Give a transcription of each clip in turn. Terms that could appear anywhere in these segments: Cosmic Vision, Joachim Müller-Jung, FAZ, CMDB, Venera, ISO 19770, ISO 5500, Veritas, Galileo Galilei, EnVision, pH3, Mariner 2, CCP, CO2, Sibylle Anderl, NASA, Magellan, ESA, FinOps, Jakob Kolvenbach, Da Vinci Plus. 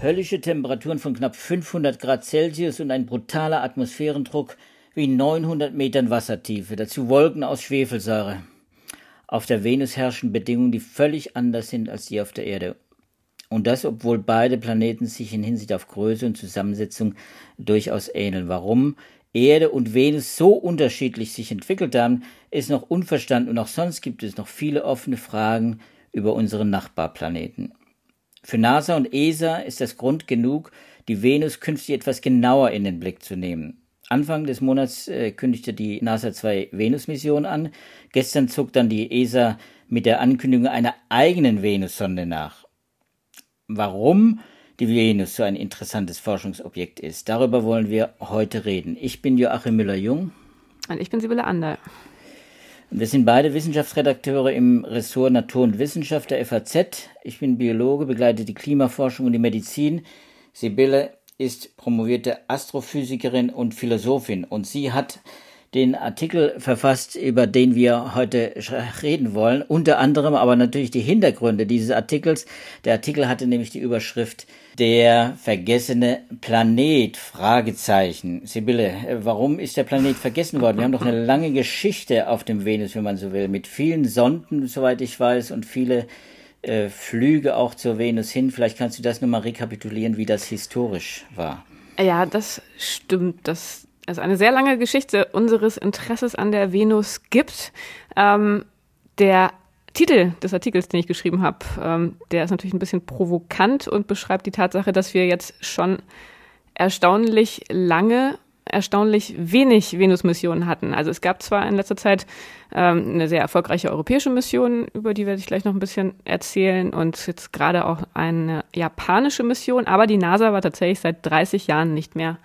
Höllische Temperaturen von knapp 500 Grad Celsius und ein brutaler Atmosphärendruck wie 900 Metern Wassertiefe, dazu Wolken aus Schwefelsäure. Auf der Venus herrschen Bedingungen, die völlig anders sind als die auf der Erde. Und das, obwohl beide Planeten sich in Hinsicht auf Größe und Zusammensetzung durchaus ähneln. Warum Erde und Venus so unterschiedlich sich entwickelt haben, ist noch unverstanden. Und auch sonst gibt es noch viele offene Fragen über unsere Nachbarplaneten. Für NASA und ESA ist das Grund genug, die Venus künftig etwas genauer in den Blick zu nehmen. Anfang des Monats kündigte die NASA 2 Venus-Missionen an. Gestern zog dann die ESA mit der Ankündigung einer eigenen Venussonde nach. Warum die Venus so ein interessantes Forschungsobjekt ist, darüber wollen wir heute reden. Ich bin Joachim Müller-Jung. Und ich bin Sibylle Anderl. Wir sind beide Wissenschaftsredakteure im Ressort Natur und Wissenschaft der FAZ. Ich bin Biologe, begleite die Klimaforschung und die Medizin. Sibylle ist promovierte Astrophysikerin und Philosophin. Und sie hat den Artikel verfasst, über den wir heute reden wollen. Unter anderem aber natürlich die Hintergründe dieses Artikels. Der Artikel hatte nämlich die Überschrift "Der vergessene Planet?" Sibylle, warum ist der Planet vergessen worden? Wir haben doch eine lange Geschichte auf dem Venus, wenn man so will, mit vielen Sonden, soweit ich weiß, und viele Flüge auch zur Venus hin. Vielleicht kannst du das nochmal rekapitulieren, wie das historisch war. Ja, das stimmt, das also eine sehr lange Geschichte unseres Interesses an der Venus gibt. Der Titel des Artikels, den ich geschrieben habe, der ist natürlich ein bisschen provokant und beschreibt die Tatsache, dass wir jetzt schon erstaunlich lange, erstaunlich wenig Venus-Missionen hatten. Also es gab zwar in letzter Zeit eine sehr erfolgreiche europäische Mission, über die werde ich gleich noch ein bisschen erzählen, und jetzt gerade auch eine japanische Mission, aber die NASA war tatsächlich seit 30 Jahren nicht mehr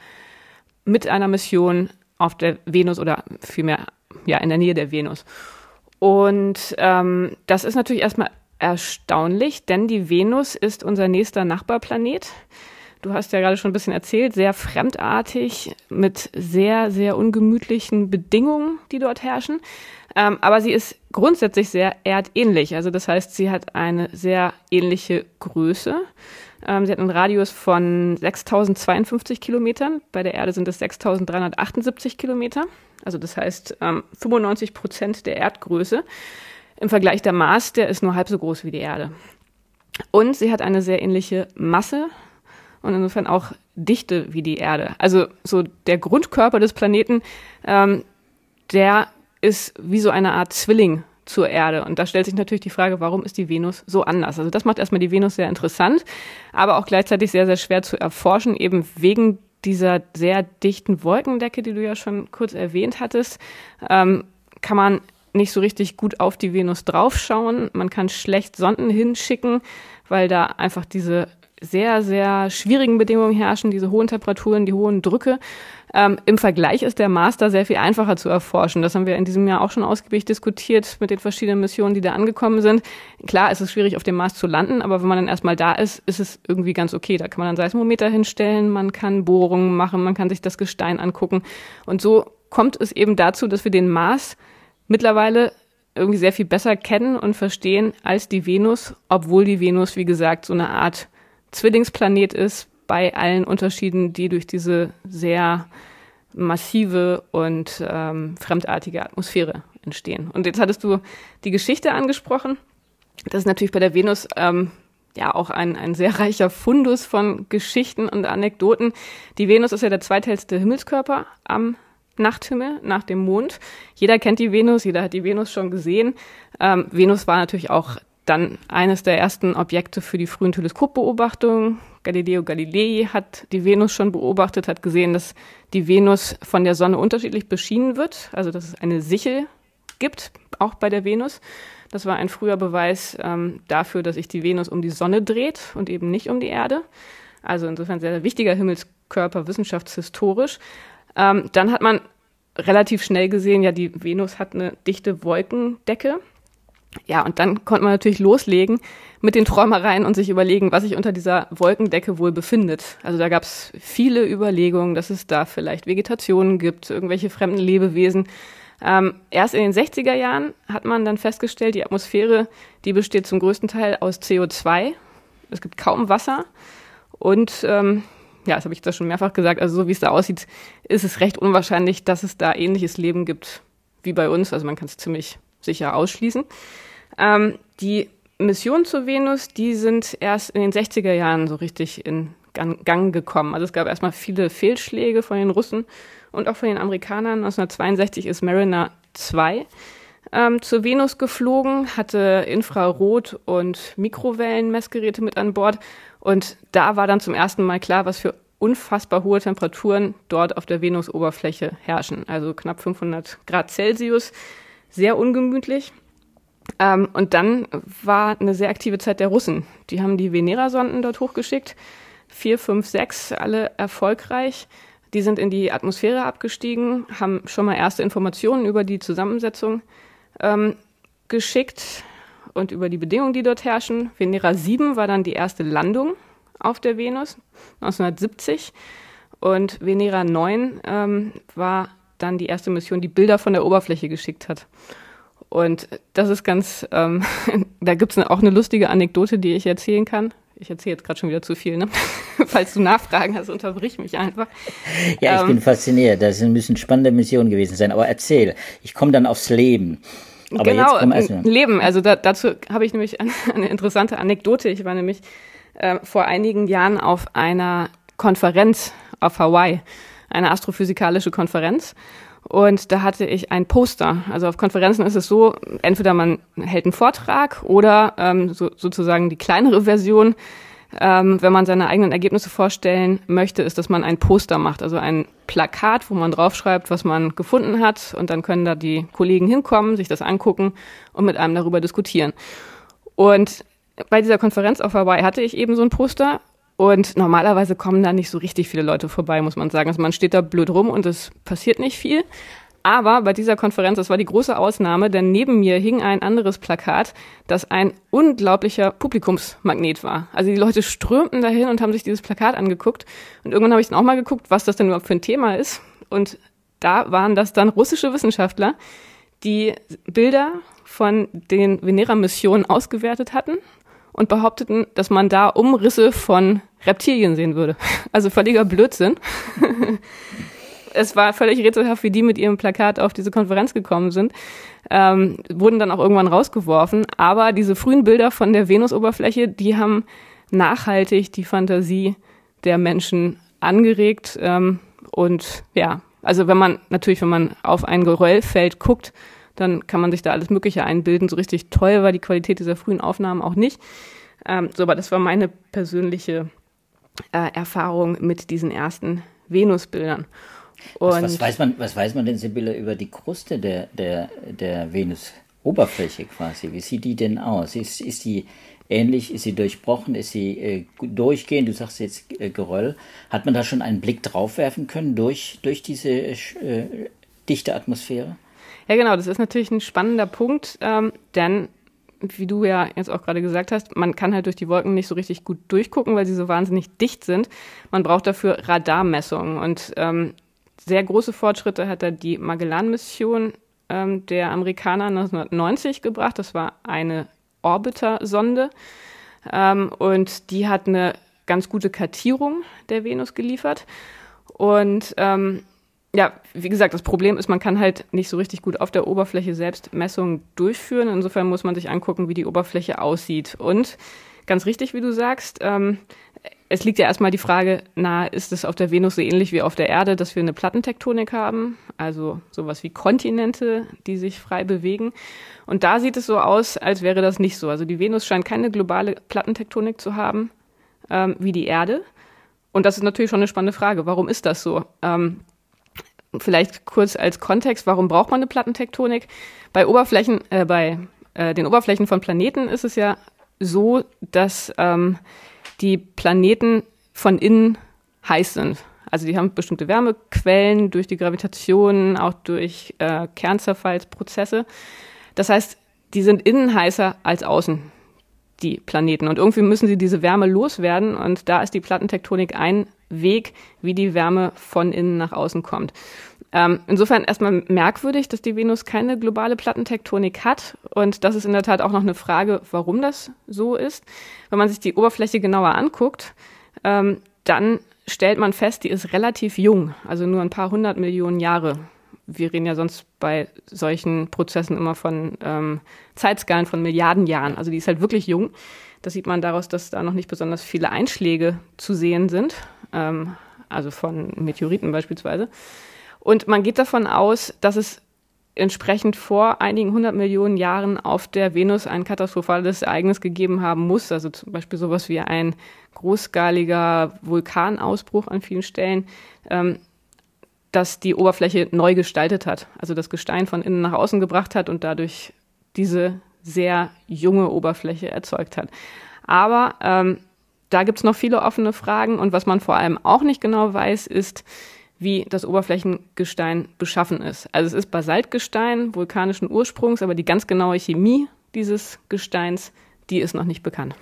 mit einer Mission auf der Venus oder vielmehr ja in der Nähe der Venus. Und das ist natürlich erstmal erstaunlich, denn die Venus ist unser nächster Nachbarplanet. Du hast ja gerade schon ein bisschen erzählt, sehr fremdartig, mit sehr, sehr ungemütlichen Bedingungen, die dort herrschen. Aber sie ist grundsätzlich sehr erdähnlich. Also das heißt, sie hat eine sehr ähnliche Größe. Sie hat einen Radius von 6.052 Kilometern. Bei der Erde sind es 6.378 Kilometer. Also das heißt 95% der Erdgröße. Im Vergleich der Mars, der ist nur halb so groß wie die Erde. Und sie hat eine sehr ähnliche Masse und insofern auch Dichte wie die Erde. Also so der Grundkörper des Planeten, der ist wie so eine Art Zwilling zur Erde. Und da stellt sich natürlich die Frage, warum ist die Venus so anders? Also das macht erstmal die Venus sehr interessant, aber auch gleichzeitig sehr, sehr schwer zu erforschen, eben wegen dieser sehr dichten Wolkendecke, die du ja schon kurz erwähnt hattest, kann man nicht so richtig gut auf die Venus draufschauen. Man kann schlecht Sonden hinschicken, weil da einfach diese sehr, sehr schwierigen Bedingungen herrschen, diese hohen Temperaturen, die hohen Drücke. Im Vergleich ist der Mars da sehr viel einfacher zu erforschen. Das haben wir in diesem Jahr auch schon ausgiebig diskutiert mit den verschiedenen Missionen, die da angekommen sind. Klar, es ist schwierig, auf dem Mars zu landen, aber wenn man dann erstmal da ist, ist es irgendwie ganz okay. Da kann man dann Seismometer hinstellen, man kann Bohrungen machen, man kann sich das Gestein angucken. Und so kommt es eben dazu, dass wir den Mars mittlerweile irgendwie sehr viel besser kennen und verstehen als die Venus, obwohl die Venus, wie gesagt, so eine Art Zwillingsplanet ist, bei allen Unterschieden, die durch diese sehr massive und fremdartige Atmosphäre entstehen. Und jetzt hattest du die Geschichte angesprochen. Das ist natürlich bei der Venus ja auch ein sehr reicher Fundus von Geschichten und Anekdoten. Die Venus ist ja der zweithellste Himmelskörper am Nachthimmel nach dem Mond. Jeder kennt die Venus, jeder hat die Venus schon gesehen. Venus war natürlich auch dann eines der ersten Objekte für die frühen Teleskopbeobachtungen. Galileo Galilei hat die Venus schon beobachtet, hat gesehen, dass die Venus von der Sonne unterschiedlich beschienen wird, also dass es eine Sichel gibt, auch bei der Venus. Das war ein früher Beweis dafür, dass sich die Venus um die Sonne dreht und eben nicht um die Erde. Also insofern sehr, sehr wichtiger Himmelskörper, wissenschaftshistorisch. Dann hat man relativ schnell gesehen, ja, die Venus hat eine dichte Wolkendecke. Ja, und dann konnte man natürlich loslegen mit den Träumereien und sich überlegen, was sich unter dieser Wolkendecke wohl befindet. Also da gab es viele Überlegungen, dass es da vielleicht Vegetationen gibt, irgendwelche fremden Lebewesen. Erst in den 60er Jahren hat man dann festgestellt, die Atmosphäre, die besteht zum größten Teil aus CO2. Es gibt kaum Wasser. Und das habe ich da schon mehrfach gesagt, also so wie es da aussieht, ist es recht unwahrscheinlich, dass es da ähnliches Leben gibt wie bei uns. Also man kann es ziemlich sicher ausschließen. Die Missionen zur Venus, die sind erst in den 60er Jahren so richtig in Gang gekommen. Also es gab erstmal viele Fehlschläge von den Russen und auch von den Amerikanern. 1962 ist Mariner 2 zur Venus geflogen, hatte Infrarot- und Mikrowellenmessgeräte mit an Bord. Und da war dann zum ersten Mal klar, was für unfassbar hohe Temperaturen dort auf der Venusoberfläche herrschen. Also knapp 500 Grad Celsius, sehr ungemütlich. Und dann war eine sehr aktive Zeit der Russen. Die haben die Venera-Sonden dort hochgeschickt, 4, 5, 6, alle erfolgreich. Die sind in die Atmosphäre abgestiegen, haben schon mal erste Informationen über die Zusammensetzung geschickt und über die Bedingungen, die dort herrschen. Venera 7 war dann die erste Landung auf der Venus, 1970. Und Venera 9 war dann die erste Mission, die Bilder von der Oberfläche geschickt hat. Und das ist ganz, da gibt es auch eine lustige Anekdote, die ich erzählen kann. Ich erzähle jetzt gerade schon wieder zu viel, ne? Falls du Nachfragen hast, unterbrich mich einfach. Ja, ich bin fasziniert. Das müssen spannende Missionen gewesen sein. Aber erzähl, ich komme dann aufs Leben. Aber genau, Leben. Also dazu habe ich nämlich eine interessante Anekdote. Ich war nämlich vor einigen Jahren auf einer Konferenz auf Hawaii, eine astrophysikalische Konferenz. Und da hatte ich ein Poster. Also auf Konferenzen ist es so, entweder man hält einen Vortrag oder sozusagen die kleinere Version, wenn man seine eigenen Ergebnisse vorstellen möchte, ist, dass man ein Poster macht. Also ein Plakat, wo man draufschreibt, was man gefunden hat. Und dann können da die Kollegen hinkommen, sich das angucken und mit einem darüber diskutieren. Und bei dieser Konferenz auf Hawaii hatte ich eben so ein Poster. Und normalerweise kommen da nicht so richtig viele Leute vorbei, muss man sagen. Also man steht da blöd rum und es passiert nicht viel. Aber bei dieser Konferenz, das war die große Ausnahme, denn neben mir hing ein anderes Plakat, das ein unglaublicher Publikumsmagnet war. Also die Leute strömten dahin und haben sich dieses Plakat angeguckt. Und irgendwann habe ich dann auch mal geguckt, was das denn überhaupt für ein Thema ist. Und da waren das dann russische Wissenschaftler, die Bilder von den Venera-Missionen ausgewertet hatten und behaupteten, dass man da Umrisse von Reptilien sehen würde. Also völliger Blödsinn. Es war völlig rätselhaft, wie die mit ihrem Plakat auf diese Konferenz gekommen sind. Wurden dann auch irgendwann rausgeworfen. Aber diese frühen Bilder von der Venusoberfläche, die haben nachhaltig die Fantasie der Menschen angeregt. Also wenn man auf ein Geröllfeld guckt, dann kann man sich da alles Mögliche einbilden. So richtig toll war die Qualität dieser frühen Aufnahmen auch nicht. Aber das war meine persönliche Erfahrung mit diesen ersten Venusbildern. Was weiß man denn, Sibylle, über die Kruste der Venusoberfläche quasi? Wie sieht die denn aus? Ist die ähnlich? Ist sie durchbrochen? Ist sie durchgehend? Du sagst jetzt Geröll. Hat man da schon einen Blick drauf werfen können durch diese dichte Atmosphäre? Ja, genau, das ist natürlich ein spannender Punkt, denn, wie du ja jetzt auch gerade gesagt hast, man kann halt durch die Wolken nicht so richtig gut durchgucken, weil sie so wahnsinnig dicht sind. Man braucht dafür Radarmessungen und sehr große Fortschritte hat da die Magellan-Mission der Amerikaner 1990 gebracht. Das war eine Orbiter-Sonde und die hat eine ganz gute Kartierung der Venus geliefert und wie gesagt, das Problem ist, man kann halt nicht so richtig gut auf der Oberfläche selbst Messungen durchführen. Insofern muss man sich angucken, wie die Oberfläche aussieht. Und ganz richtig, wie du sagst, es liegt ja erstmal die Frage nahe, ist es auf der Venus so ähnlich wie auf der Erde, dass wir eine Plattentektonik haben, also sowas wie Kontinente, die sich frei bewegen. Und da sieht es so aus, als wäre das nicht so. Also die Venus scheint keine globale Plattentektonik zu haben wie die Erde. Und das ist natürlich schon eine spannende Frage. Warum ist das so? Vielleicht kurz als Kontext, warum braucht man eine Plattentektonik? Bei den Oberflächen von Planeten ist es ja so, dass die Planeten von innen heiß sind. Also die haben bestimmte Wärmequellen durch die Gravitation, auch durch Kernzerfallsprozesse. Das heißt, die sind innen heißer als außen, die Planeten. Und irgendwie müssen sie diese Wärme loswerden. Und da ist die Plattentektonik ein Weg, wie die Wärme von innen nach außen kommt. Insofern erstmal merkwürdig, dass die Venus keine globale Plattentektonik hat. Und das ist in der Tat auch noch eine Frage, warum das so ist. Wenn man sich die Oberfläche genauer anguckt, dann stellt man fest, die ist relativ jung, also nur ein paar 100 Millionen Jahre. Wir reden ja sonst bei solchen Prozessen immer von Zeitskalen von Milliarden Jahren. Also die ist halt wirklich jung. Das sieht man daraus, dass da noch nicht besonders viele Einschläge zu sehen sind, also von Meteoriten beispielsweise. Und man geht davon aus, dass es entsprechend vor einigen 100 Millionen Jahren auf der Venus ein katastrophales Ereignis gegeben haben muss. Also zum Beispiel sowas wie ein großskaliger Vulkanausbruch an vielen Stellen, das die Oberfläche neu gestaltet hat. Also das Gestein von innen nach außen gebracht hat und dadurch diese sehr junge Oberfläche erzeugt hat. Aber da gibt's noch viele offene Fragen. Und was man vor allem auch nicht genau weiß, ist, wie das Oberflächengestein beschaffen ist. Also es ist Basaltgestein vulkanischen Ursprungs, aber die ganz genaue Chemie dieses Gesteins, die ist noch nicht bekannt.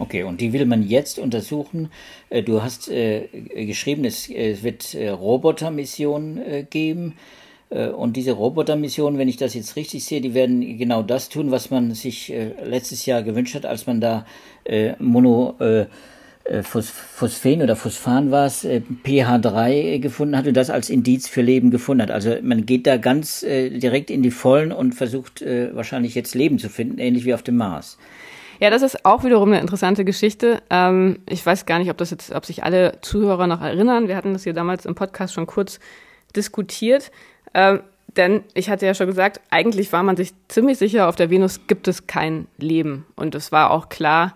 Okay, und die will man jetzt untersuchen. Du hast geschrieben, es wird Robotermissionen geben. Und diese Robotermissionen, wenn ich das jetzt richtig sehe, die werden genau das tun, was man sich letztes Jahr gewünscht hat, als man da Phosphen oder Phosphan war es, pH3 gefunden hat und das als Indiz für Leben gefunden hat. Also man geht da ganz direkt in die Vollen und versucht wahrscheinlich jetzt Leben zu finden, ähnlich wie auf dem Mars. Ja, das ist auch wiederum eine interessante Geschichte. Ich weiß gar nicht, ob sich alle Zuhörer noch erinnern. Wir hatten das hier damals im Podcast schon kurz diskutiert. Denn ich hatte ja schon gesagt, eigentlich war man sich ziemlich sicher, auf der Venus gibt es kein Leben. Und es war auch klar,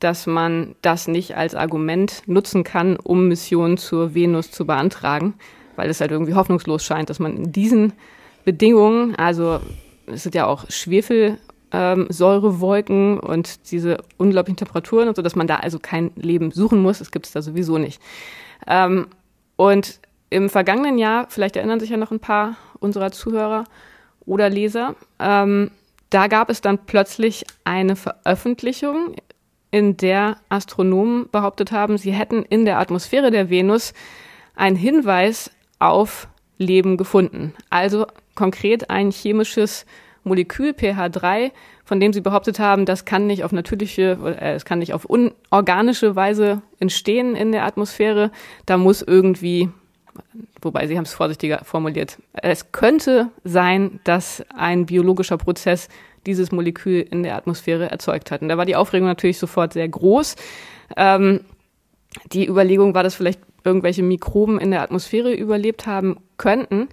dass man das nicht als Argument nutzen kann, um Missionen zur Venus zu beantragen, weil es halt irgendwie hoffnungslos scheint, dass man in diesen Bedingungen, also es sind ja auch Schwefelsäurewolken und diese unglaublichen Temperaturen und so, dass man da also kein Leben suchen muss, das gibt es da sowieso nicht. Und im vergangenen Jahr, vielleicht erinnern sich ja noch ein paar unserer Zuhörer oder Leser, da gab es dann plötzlich eine Veröffentlichung, in der Astronomen behauptet haben, sie hätten in der Atmosphäre der Venus einen Hinweis auf Leben gefunden. Also konkret ein chemisches Molekül, pH3, von dem sie behauptet haben, das kann nicht auf natürliche, es kann nicht auf unorganische Weise entstehen in der Atmosphäre. Da muss irgendwie, wobei sie haben es vorsichtiger formuliert, es könnte sein, dass ein biologischer Prozess dieses Molekül in der Atmosphäre erzeugt hat. Und da war die Aufregung natürlich sofort sehr groß. Die Überlegung war, dass vielleicht irgendwelche Mikroben in der Atmosphäre überlebt haben könnten.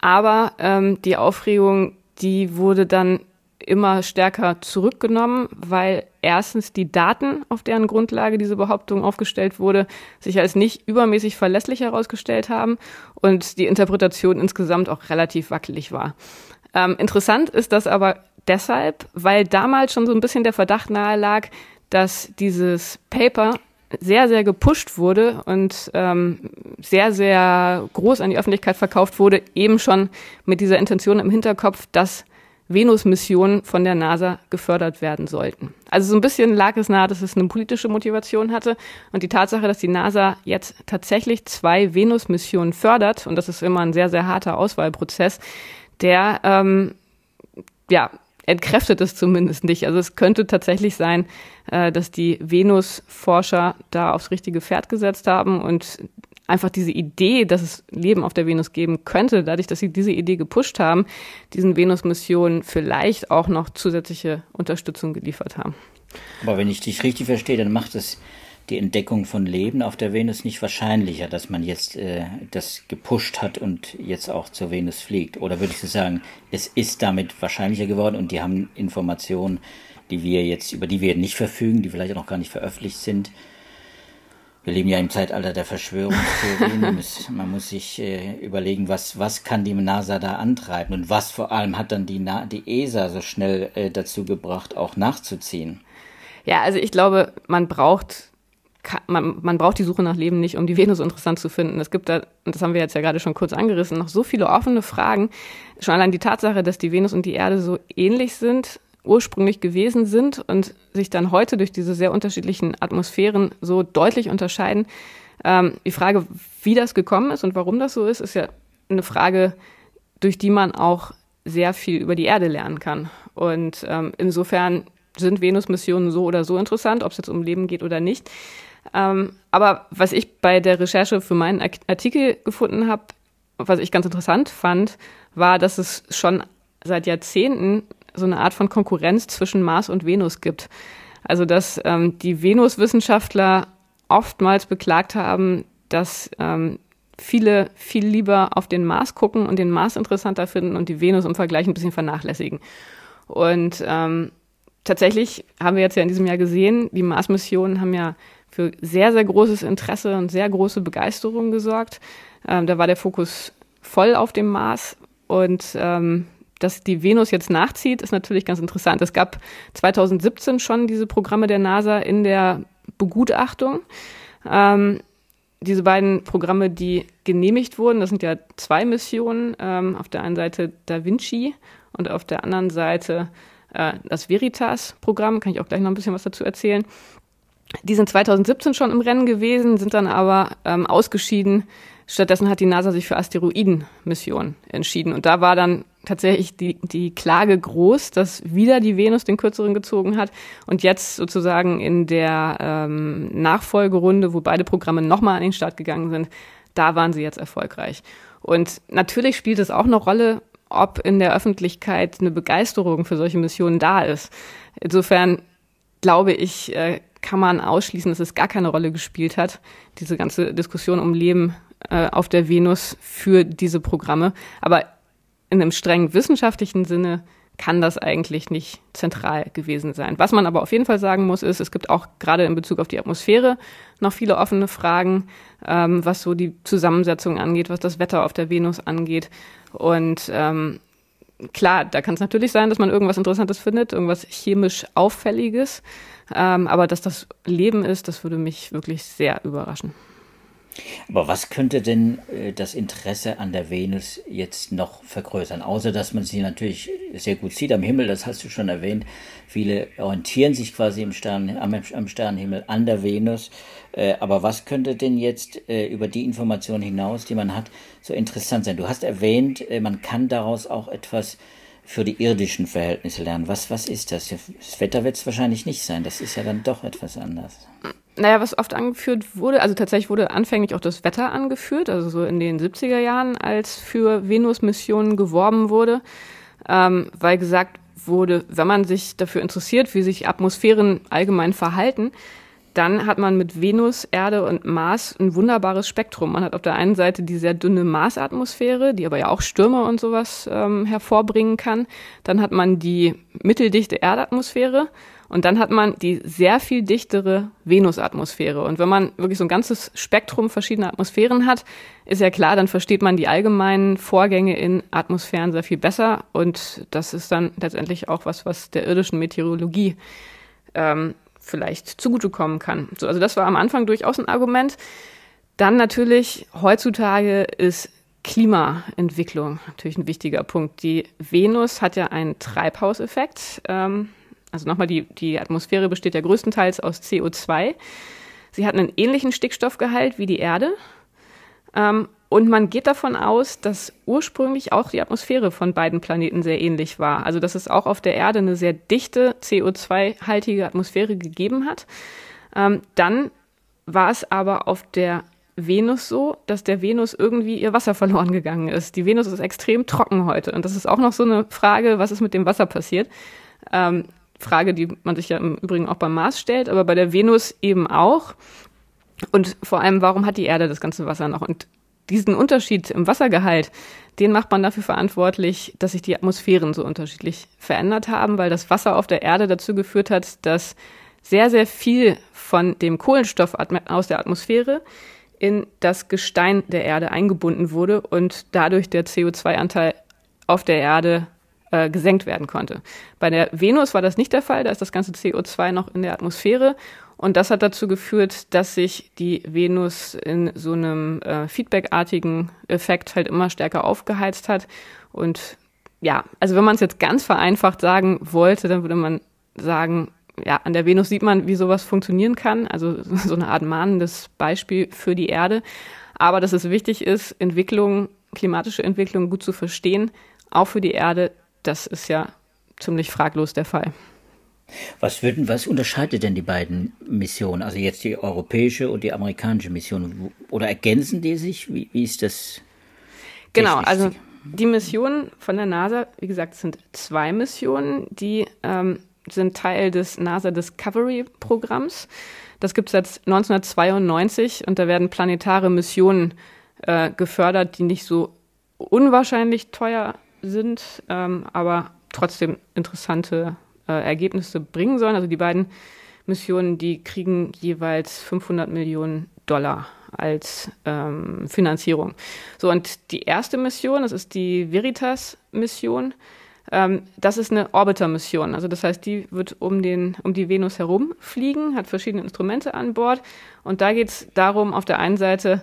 Aber die Aufregung, die wurde dann immer stärker zurückgenommen, weil erstens die Daten, auf deren Grundlage diese Behauptung aufgestellt wurde, sich als nicht übermäßig verlässlich herausgestellt haben und die Interpretation insgesamt auch relativ wackelig war. Interessant ist das aber deshalb, weil damals schon so ein bisschen der Verdacht nahe lag, dass dieses Paper sehr, sehr gepusht wurde und sehr, sehr groß an die Öffentlichkeit verkauft wurde, eben schon mit dieser Intention im Hinterkopf, dass Venus-Missionen von der NASA gefördert werden sollten. Also so ein bisschen lag es nahe, dass es eine politische Motivation hatte. Und die Tatsache, dass die NASA jetzt tatsächlich 2 Venus-Missionen fördert, und das ist immer ein sehr, sehr harter Auswahlprozess, der entkräftet es zumindest nicht. Also es könnte tatsächlich sein, dass die Venus-Forscher da aufs richtige Pferd gesetzt haben und einfach diese Idee, dass es Leben auf der Venus geben könnte, dadurch, dass sie diese Idee gepusht haben, diesen Venus-Missionen vielleicht auch noch zusätzliche Unterstützung geliefert haben. Aber wenn ich dich richtig verstehe, dann macht es die Entdeckung von Leben auf der Venus nicht wahrscheinlicher, dass man jetzt das gepusht hat und jetzt auch zur Venus fliegt. Oder würdest du sagen, es ist damit wahrscheinlicher geworden und die haben Informationen, über die wir nicht verfügen, die vielleicht auch noch gar nicht veröffentlicht sind. Wir leben ja im Zeitalter der Verschwörungstheorien. Man muss sich überlegen, was kann die NASA da antreiben und was vor allem hat dann die ESA so schnell dazu gebracht, auch nachzuziehen. Ja, also ich glaube, man braucht die Suche nach Leben nicht, um die Venus interessant zu finden. Es gibt da, und das haben wir jetzt ja gerade schon kurz angerissen, noch so viele offene Fragen. Schon allein die Tatsache, dass die Venus und die Erde so ähnlich sind, ursprünglich gewesen sind und sich dann heute durch diese sehr unterschiedlichen Atmosphären so deutlich unterscheiden, Die Frage, wie das gekommen ist und warum das so ist, ist ja eine Frage, durch die man auch sehr viel über die Erde lernen kann. Und insofern sind Venus-Missionen so oder so interessant, ob es jetzt um Leben geht oder nicht. Aber was ich bei der Recherche für meinen Artikel gefunden habe, was ich ganz interessant fand, war, dass es schon seit Jahrzehnten so eine Art von Konkurrenz zwischen Mars und Venus gibt. Also dass die Venus-Wissenschaftler oftmals beklagt haben, dass viele viel lieber auf den Mars gucken und den Mars interessanter finden und die Venus im Vergleich ein bisschen vernachlässigen. Und tatsächlich haben wir jetzt ja in diesem Jahr gesehen, die Mars-Missionen haben ja für sehr, sehr großes Interesse und sehr große Begeisterung gesorgt. Da war der Fokus voll auf dem Mars und dass die Venus jetzt nachzieht, ist natürlich ganz interessant. Es gab 2017 schon diese Programme der NASA in der Begutachtung. Diese beiden Programme, die genehmigt wurden, das sind ja zwei Missionen. Auf der einen Seite Da Vinci und auf der anderen Seite das Veritas-Programm. Kann ich auch gleich noch ein bisschen was dazu erzählen. Die sind 2017 schon im Rennen gewesen, sind dann aber ausgeschieden. Stattdessen hat die NASA sich für Asteroiden-Missionen entschieden. Und da war dann tatsächlich die Klage groß, dass wieder die Venus den Kürzeren gezogen hat. Und jetzt sozusagen in der Nachfolgerunde, wo beide Programme nochmal an den Start gegangen sind, da waren sie jetzt erfolgreich. Und natürlich spielt es auch eine Rolle, ob in der Öffentlichkeit eine Begeisterung für solche Missionen da ist. Insofern glaube ich, kann man ausschließen, dass es gar keine Rolle gespielt hat, diese ganze Diskussion um Leben auf der Venus für diese Programme. Aber in einem strengen wissenschaftlichen Sinne kann das eigentlich nicht zentral gewesen sein. Was man aber auf jeden Fall sagen muss, ist, es gibt auch gerade in Bezug auf die Atmosphäre noch viele offene Fragen, was so die Zusammensetzung angeht, was das Wetter auf der Venus angeht. Und klar, da kann es natürlich sein, dass man irgendwas Interessantes findet, irgendwas chemisch Auffälliges. Aber dass das Leben ist, das würde mich wirklich sehr überraschen. Aber was könnte denn das Interesse an der Venus jetzt noch vergrößern? Außer, dass man sie natürlich sehr gut sieht am Himmel, das hast du schon erwähnt. Viele orientieren sich quasi am Sternenhimmel an der Venus. Aber was könnte denn jetzt über die Informationen hinaus, die man hat, so interessant sein? Du hast erwähnt, man kann daraus auch etwas für die irdischen Verhältnisse lernen. Was ist das? Das Wetter wird es wahrscheinlich nicht sein. Das ist ja dann doch etwas anders. Naja, was oft angeführt wurde, also tatsächlich wurde anfänglich auch das Wetter angeführt, also so in den 70er Jahren, als für Venus-Missionen geworben wurde, weil gesagt wurde, wenn man sich dafür interessiert, wie sich Atmosphären allgemein verhalten, dann hat man mit Venus, Erde und Mars ein wunderbares Spektrum. Man hat auf der einen Seite die sehr dünne Marsatmosphäre, die aber ja auch Stürme und sowas hervorbringen kann. Dann hat man die mitteldichte Erdatmosphäre und dann hat man die sehr viel dichtere Venusatmosphäre. Und wenn man wirklich so ein ganzes Spektrum verschiedener Atmosphären hat, ist ja klar, dann versteht man die allgemeinen Vorgänge in Atmosphären sehr viel besser. Und das ist dann letztendlich auch was der irdischen Meteorologie vielleicht zugutekommen kann. So, also das war am Anfang durchaus ein Argument. Dann natürlich, heutzutage ist Klimaentwicklung natürlich ein wichtiger Punkt. Die Venus hat ja einen Treibhauseffekt. Also nochmal, die Atmosphäre besteht ja größtenteils aus CO2. Sie hat einen ähnlichen Stickstoffgehalt wie die Erde. Und man geht davon aus, dass ursprünglich auch die Atmosphäre von beiden Planeten sehr ähnlich war. Also dass es auch auf der Erde eine sehr dichte, CO2-haltige Atmosphäre gegeben hat. Dann war es aber auf der Venus so, dass der Venus irgendwie ihr Wasser verloren gegangen ist. Die Venus ist extrem trocken heute. Und das ist auch noch so eine Frage, was ist mit dem Wasser passiert? Frage, die man sich ja im Übrigen auch beim Mars stellt, aber bei der Venus eben auch. Und vor allem, warum hat die Erde das ganze Wasser noch? Und diesen Unterschied im Wassergehalt, den macht man dafür verantwortlich, dass sich die Atmosphären so unterschiedlich verändert haben, weil das Wasser auf der Erde dazu geführt hat, dass sehr, sehr viel von dem Kohlenstoff aus der Atmosphäre in das Gestein der Erde eingebunden wurde und dadurch der CO2-Anteil auf der Erde gesenkt werden konnte. Bei der Venus war das nicht der Fall, da ist das ganze CO2 noch in der Atmosphäre. Und das hat dazu geführt, dass sich die Venus in so einem feedbackartigen Effekt halt immer stärker aufgeheizt hat. Und ja, also wenn man es jetzt ganz vereinfacht sagen wollte, dann würde man sagen, ja, an der Venus sieht man, wie sowas funktionieren kann, also so eine Art mahnendes Beispiel für die Erde. Aber dass es wichtig ist, Entwicklung, klimatische Entwicklung gut zu verstehen, auch für die Erde, das ist ja ziemlich fraglos der Fall. Was unterscheidet denn die beiden Missionen, also jetzt die europäische und die amerikanische Mission? Oder ergänzen die sich? Wie ist das? Genau, also die Missionen von der NASA, wie gesagt, sind zwei Missionen, die sind Teil des NASA Discovery Programms. Das gibt es seit 1992 und da werden planetare Missionen gefördert, die nicht so unwahrscheinlich teuer sind, aber trotzdem interessante Ergebnisse bringen sollen. Also die beiden Missionen, die kriegen jeweils 500 Millionen Dollar als Finanzierung. So, und die erste Mission, das ist die Veritas-Mission, das ist eine Orbiter-Mission. Also das heißt, die wird um die Venus herum fliegen, hat verschiedene Instrumente an Bord. Und da geht es darum, auf der einen Seite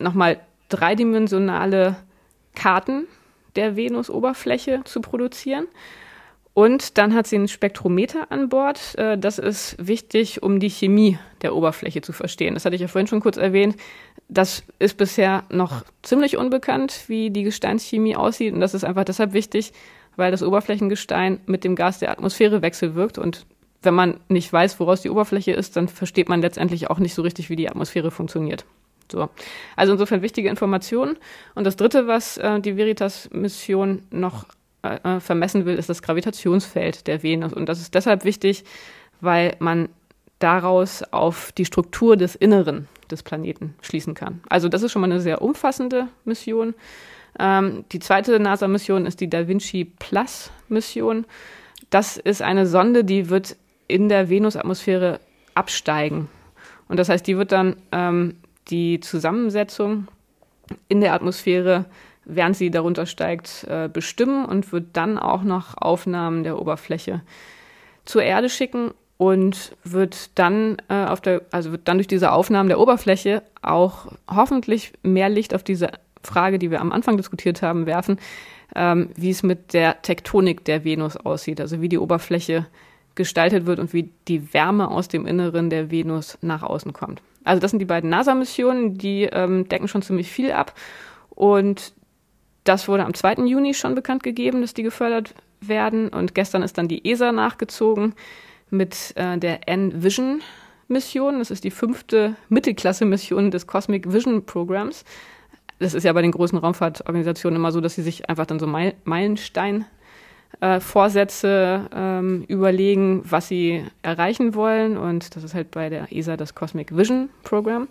nochmal dreidimensionale Karten der Venus-Oberfläche zu produzieren. Und dann hat sie einen Spektrometer an Bord. Das ist wichtig, um die Chemie der Oberfläche zu verstehen. Das hatte ich ja vorhin schon kurz erwähnt. Das ist bisher noch ziemlich unbekannt, wie die Gesteinschemie aussieht. Und das ist einfach deshalb wichtig, weil das Oberflächengestein mit dem Gas der Atmosphäre wechselwirkt. Und wenn man nicht weiß, woraus die Oberfläche ist, dann versteht man letztendlich auch nicht so richtig, wie die Atmosphäre funktioniert. So. Also insofern wichtige Informationen. Und das Dritte, was die Veritas-Mission noch vermessen will, ist das Gravitationsfeld der Venus. Und das ist deshalb wichtig, weil man daraus auf die Struktur des Inneren des Planeten schließen kann. Also das ist schon mal eine sehr umfassende Mission. Die zweite NASA-Mission ist die Da Vinci Plus-Mission. Das ist eine Sonde, die wird in der Venusatmosphäre absteigen. Und das heißt, die wird dann die Zusammensetzung in der Atmosphäre, während sie darunter steigt, bestimmen und wird dann auch noch Aufnahmen der Oberfläche zur Erde schicken und wird dann durch diese Aufnahmen der Oberfläche auch hoffentlich mehr Licht auf diese Frage, die wir am Anfang diskutiert haben, werfen, wie es mit der Tektonik der Venus aussieht, also wie die Oberfläche gestaltet wird und wie die Wärme aus dem Inneren der Venus nach außen kommt. Also das sind die beiden NASA-Missionen, die decken schon ziemlich viel ab. Und das wurde am 2. Juni schon bekannt gegeben, dass die gefördert werden. Und gestern ist dann die ESA nachgezogen mit der EnVision-Mission. Das ist die 5. Mittelklasse-Mission des Cosmic Vision Programms. Das ist ja bei den großen Raumfahrtorganisationen immer so, dass sie sich einfach dann so Meilenstein-Vorsätze überlegen, was sie erreichen wollen. Und das ist halt bei der ESA das Cosmic Vision Programm.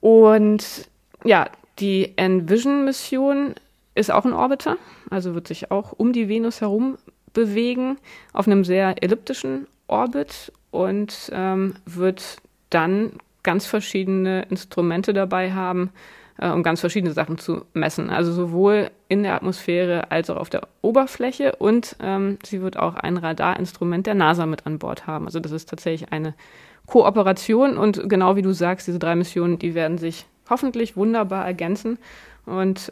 Und ja, die EnVision-Mission ist auch ein Orbiter, also wird sich auch um die Venus herum bewegen, auf einem sehr elliptischen Orbit und wird dann ganz verschiedene Instrumente dabei haben, um ganz verschiedene Sachen zu messen. Also sowohl in der Atmosphäre als auch auf der Oberfläche und sie wird auch ein Radarinstrument der NASA mit an Bord haben. Also das ist tatsächlich eine Kooperation und genau wie du sagst, diese drei Missionen, die werden sich hoffentlich wunderbar ergänzen und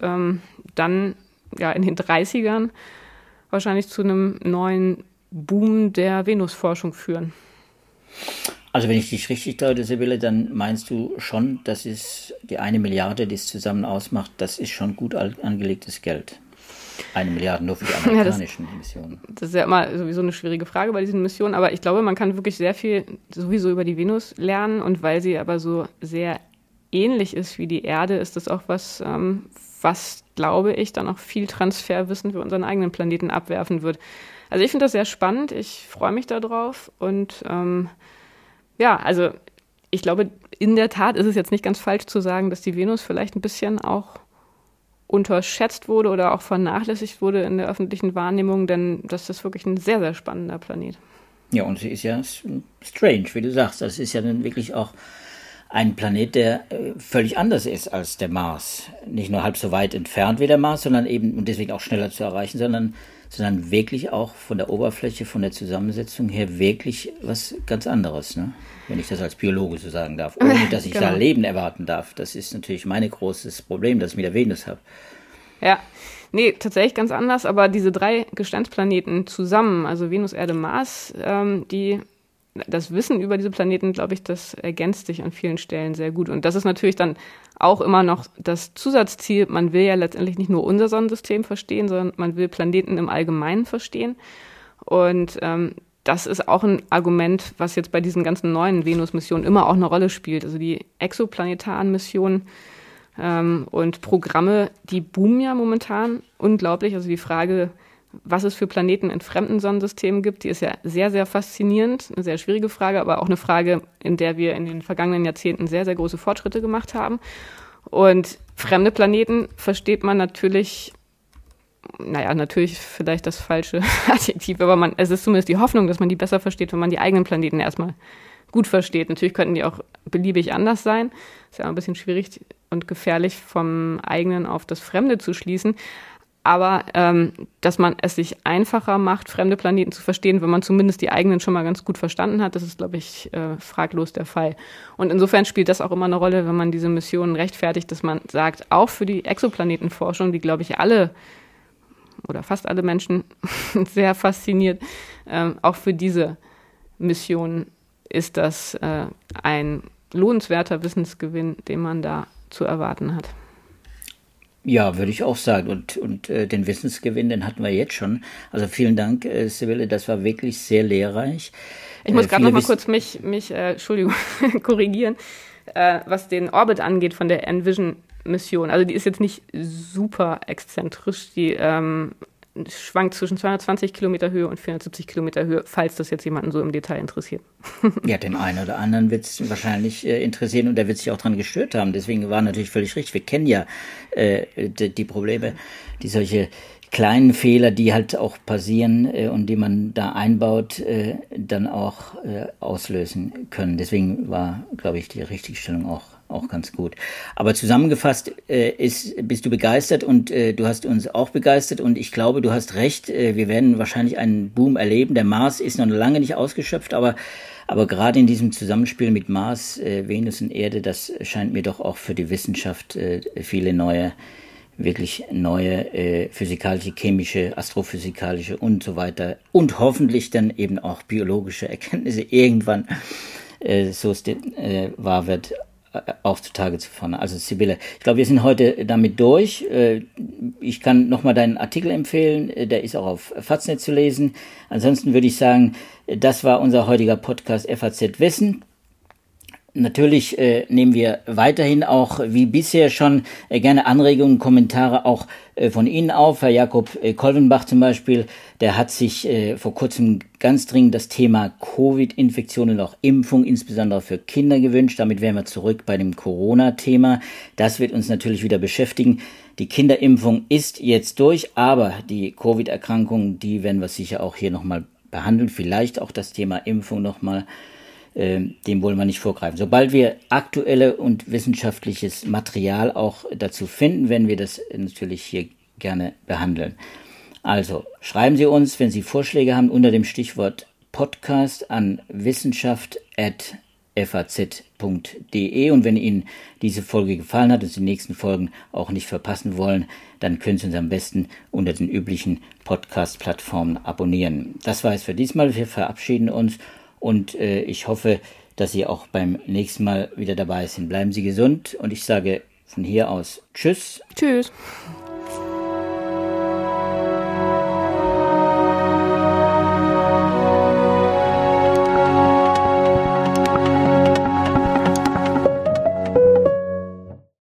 dann ja in den 30ern wahrscheinlich zu einem neuen Boom der Venusforschung führen. Also wenn ich dich richtig deute, Sibylle, dann meinst du schon, das ist die 1 Milliarde, die es zusammen ausmacht, das ist schon gut angelegtes Geld. 1 Milliarde nur für die amerikanischen Missionen. Das ist ja immer sowieso eine schwierige Frage bei diesen Missionen, aber ich glaube, man kann wirklich sehr viel sowieso über die Venus lernen und weil sie aber so sehr ähnlich ist wie die Erde, ist das auch was, was, glaube ich, dann auch viel Transferwissen für unseren eigenen Planeten abwerfen wird. Also ich finde das sehr spannend, ich freue mich darauf und also ich glaube, in der Tat ist es jetzt nicht ganz falsch zu sagen, dass die Venus vielleicht ein bisschen auch unterschätzt wurde oder auch vernachlässigt wurde in der öffentlichen Wahrnehmung, denn das ist wirklich ein sehr, sehr spannender Planet. Ja, und sie ist ja strange, wie du sagst, das ist ja dann wirklich auch ein Planet, der völlig anders ist als der Mars. Nicht nur halb so weit entfernt wie der Mars, sondern eben und deswegen auch schneller zu erreichen, sondern wirklich auch von der Oberfläche, von der Zusammensetzung her wirklich was ganz anderes, ne? Wenn ich das als Biologe so sagen darf. Ohne, dass ich da Leben erwarten darf. Das ist natürlich mein großes Problem, das ich mit der Venus habe. Ja, nee, tatsächlich ganz anders, aber diese drei Gesteinsplaneten zusammen, also Venus, Erde, Mars, das Wissen über diese Planeten, glaube ich, das ergänzt sich an vielen Stellen sehr gut. Und das ist natürlich dann auch immer noch das Zusatzziel. Man will ja letztendlich nicht nur unser Sonnensystem verstehen, sondern man will Planeten im Allgemeinen verstehen. Und das ist auch ein Argument, was jetzt bei diesen ganzen neuen Venus-Missionen immer auch eine Rolle spielt. Also die exoplanetaren Missionen und Programme, die boomen ja momentan unglaublich. Also die Frage, was es für Planeten in fremden Sonnensystemen gibt, die ist ja sehr, sehr faszinierend. Eine sehr schwierige Frage, aber auch eine Frage, in der wir in den vergangenen Jahrzehnten sehr, sehr große Fortschritte gemacht haben. Und fremde Planeten versteht man natürlich, naja, natürlich vielleicht das falsche Adjektiv, aber es ist zumindest die Hoffnung, dass man die besser versteht, wenn man die eigenen Planeten erstmal gut versteht. Natürlich könnten die auch beliebig anders sein. Ist ja auch ein bisschen schwierig und gefährlich, vom eigenen auf das Fremde zu schließen. Aber dass man es sich einfacher macht, fremde Planeten zu verstehen, wenn man zumindest die eigenen schon mal ganz gut verstanden hat, das ist, glaube ich, fraglos der Fall. Und insofern spielt das auch immer eine Rolle, wenn man diese Missionen rechtfertigt, dass man sagt, auch für die Exoplanetenforschung, die, glaube ich, alle oder fast alle Menschen sehr fasziniert, auch für diese Missionen ist das ein lohnenswerter Wissensgewinn, den man da zu erwarten hat. Ja, würde ich auch sagen. Und den Wissensgewinn, den hatten wir jetzt schon. Also vielen Dank, Sibylle, das war wirklich sehr lehrreich. Ich muss gerade noch mal kurz mich korrigieren, was den Orbit angeht von der EnVision-Mission. Also die ist jetzt nicht super exzentrisch, die schwankt zwischen 220 Kilometer Höhe und 470 Kilometer Höhe, falls das jetzt jemanden so im Detail interessiert. Ja, den einen oder anderen wird es wahrscheinlich interessieren und der wird sich auch dran gestört haben. Deswegen war natürlich völlig richtig. Wir kennen ja die Probleme, die solche kleinen Fehler, die halt auch passieren und die man da einbaut, dann auch auslösen können. Deswegen war, glaube ich, die Richtigstellung auch ganz gut. Aber zusammengefasst bist du begeistert und du hast uns auch begeistert und ich glaube, du hast recht, wir werden wahrscheinlich einen Boom erleben. Der Mars ist noch lange nicht ausgeschöpft, aber gerade in diesem Zusammenspiel mit Mars, Venus und Erde, das scheint mir doch auch für die Wissenschaft viele neue, wirklich neue physikalische, chemische, astrophysikalische und so weiter und hoffentlich dann eben auch biologische Erkenntnisse irgendwann, so es wahr wird, aufzutage zu fahren. Also Sibylle, ich glaube, wir sind heute damit durch. Ich kann nochmal deinen Artikel empfehlen, der ist auch auf FAZ zu lesen. Ansonsten würde ich sagen, das war unser heutiger Podcast FAZ Wissen. Natürlich nehmen wir weiterhin auch, wie bisher schon, gerne Anregungen, Kommentare auch von Ihnen auf. Herr Jakob Kolvenbach zum Beispiel, der hat sich vor kurzem ganz dringend das Thema Covid-Infektion und auch Impfung, insbesondere für Kinder, gewünscht. Damit wären wir zurück bei dem Corona-Thema. Das wird uns natürlich wieder beschäftigen. Die Kinderimpfung ist jetzt durch, aber die Covid-Erkrankung, die werden wir sicher auch hier nochmal behandeln. Vielleicht auch das Thema Impfung nochmal. Dem wollen wir nicht vorgreifen. Sobald wir aktuelle und wissenschaftliches Material auch dazu finden, werden wir das natürlich hier gerne behandeln. Also schreiben Sie uns, wenn Sie Vorschläge haben, unter dem Stichwort Podcast an wissenschaft@faz.de und wenn Ihnen diese Folge gefallen hat und Sie die nächsten Folgen auch nicht verpassen wollen, dann können Sie uns am besten unter den üblichen Podcast-Plattformen abonnieren. Das war es für diesmal. Wir verabschieden uns. Und ich hoffe, dass Sie auch beim nächsten Mal wieder dabei sind. Bleiben Sie gesund und ich sage von hier aus Tschüss. Tschüss.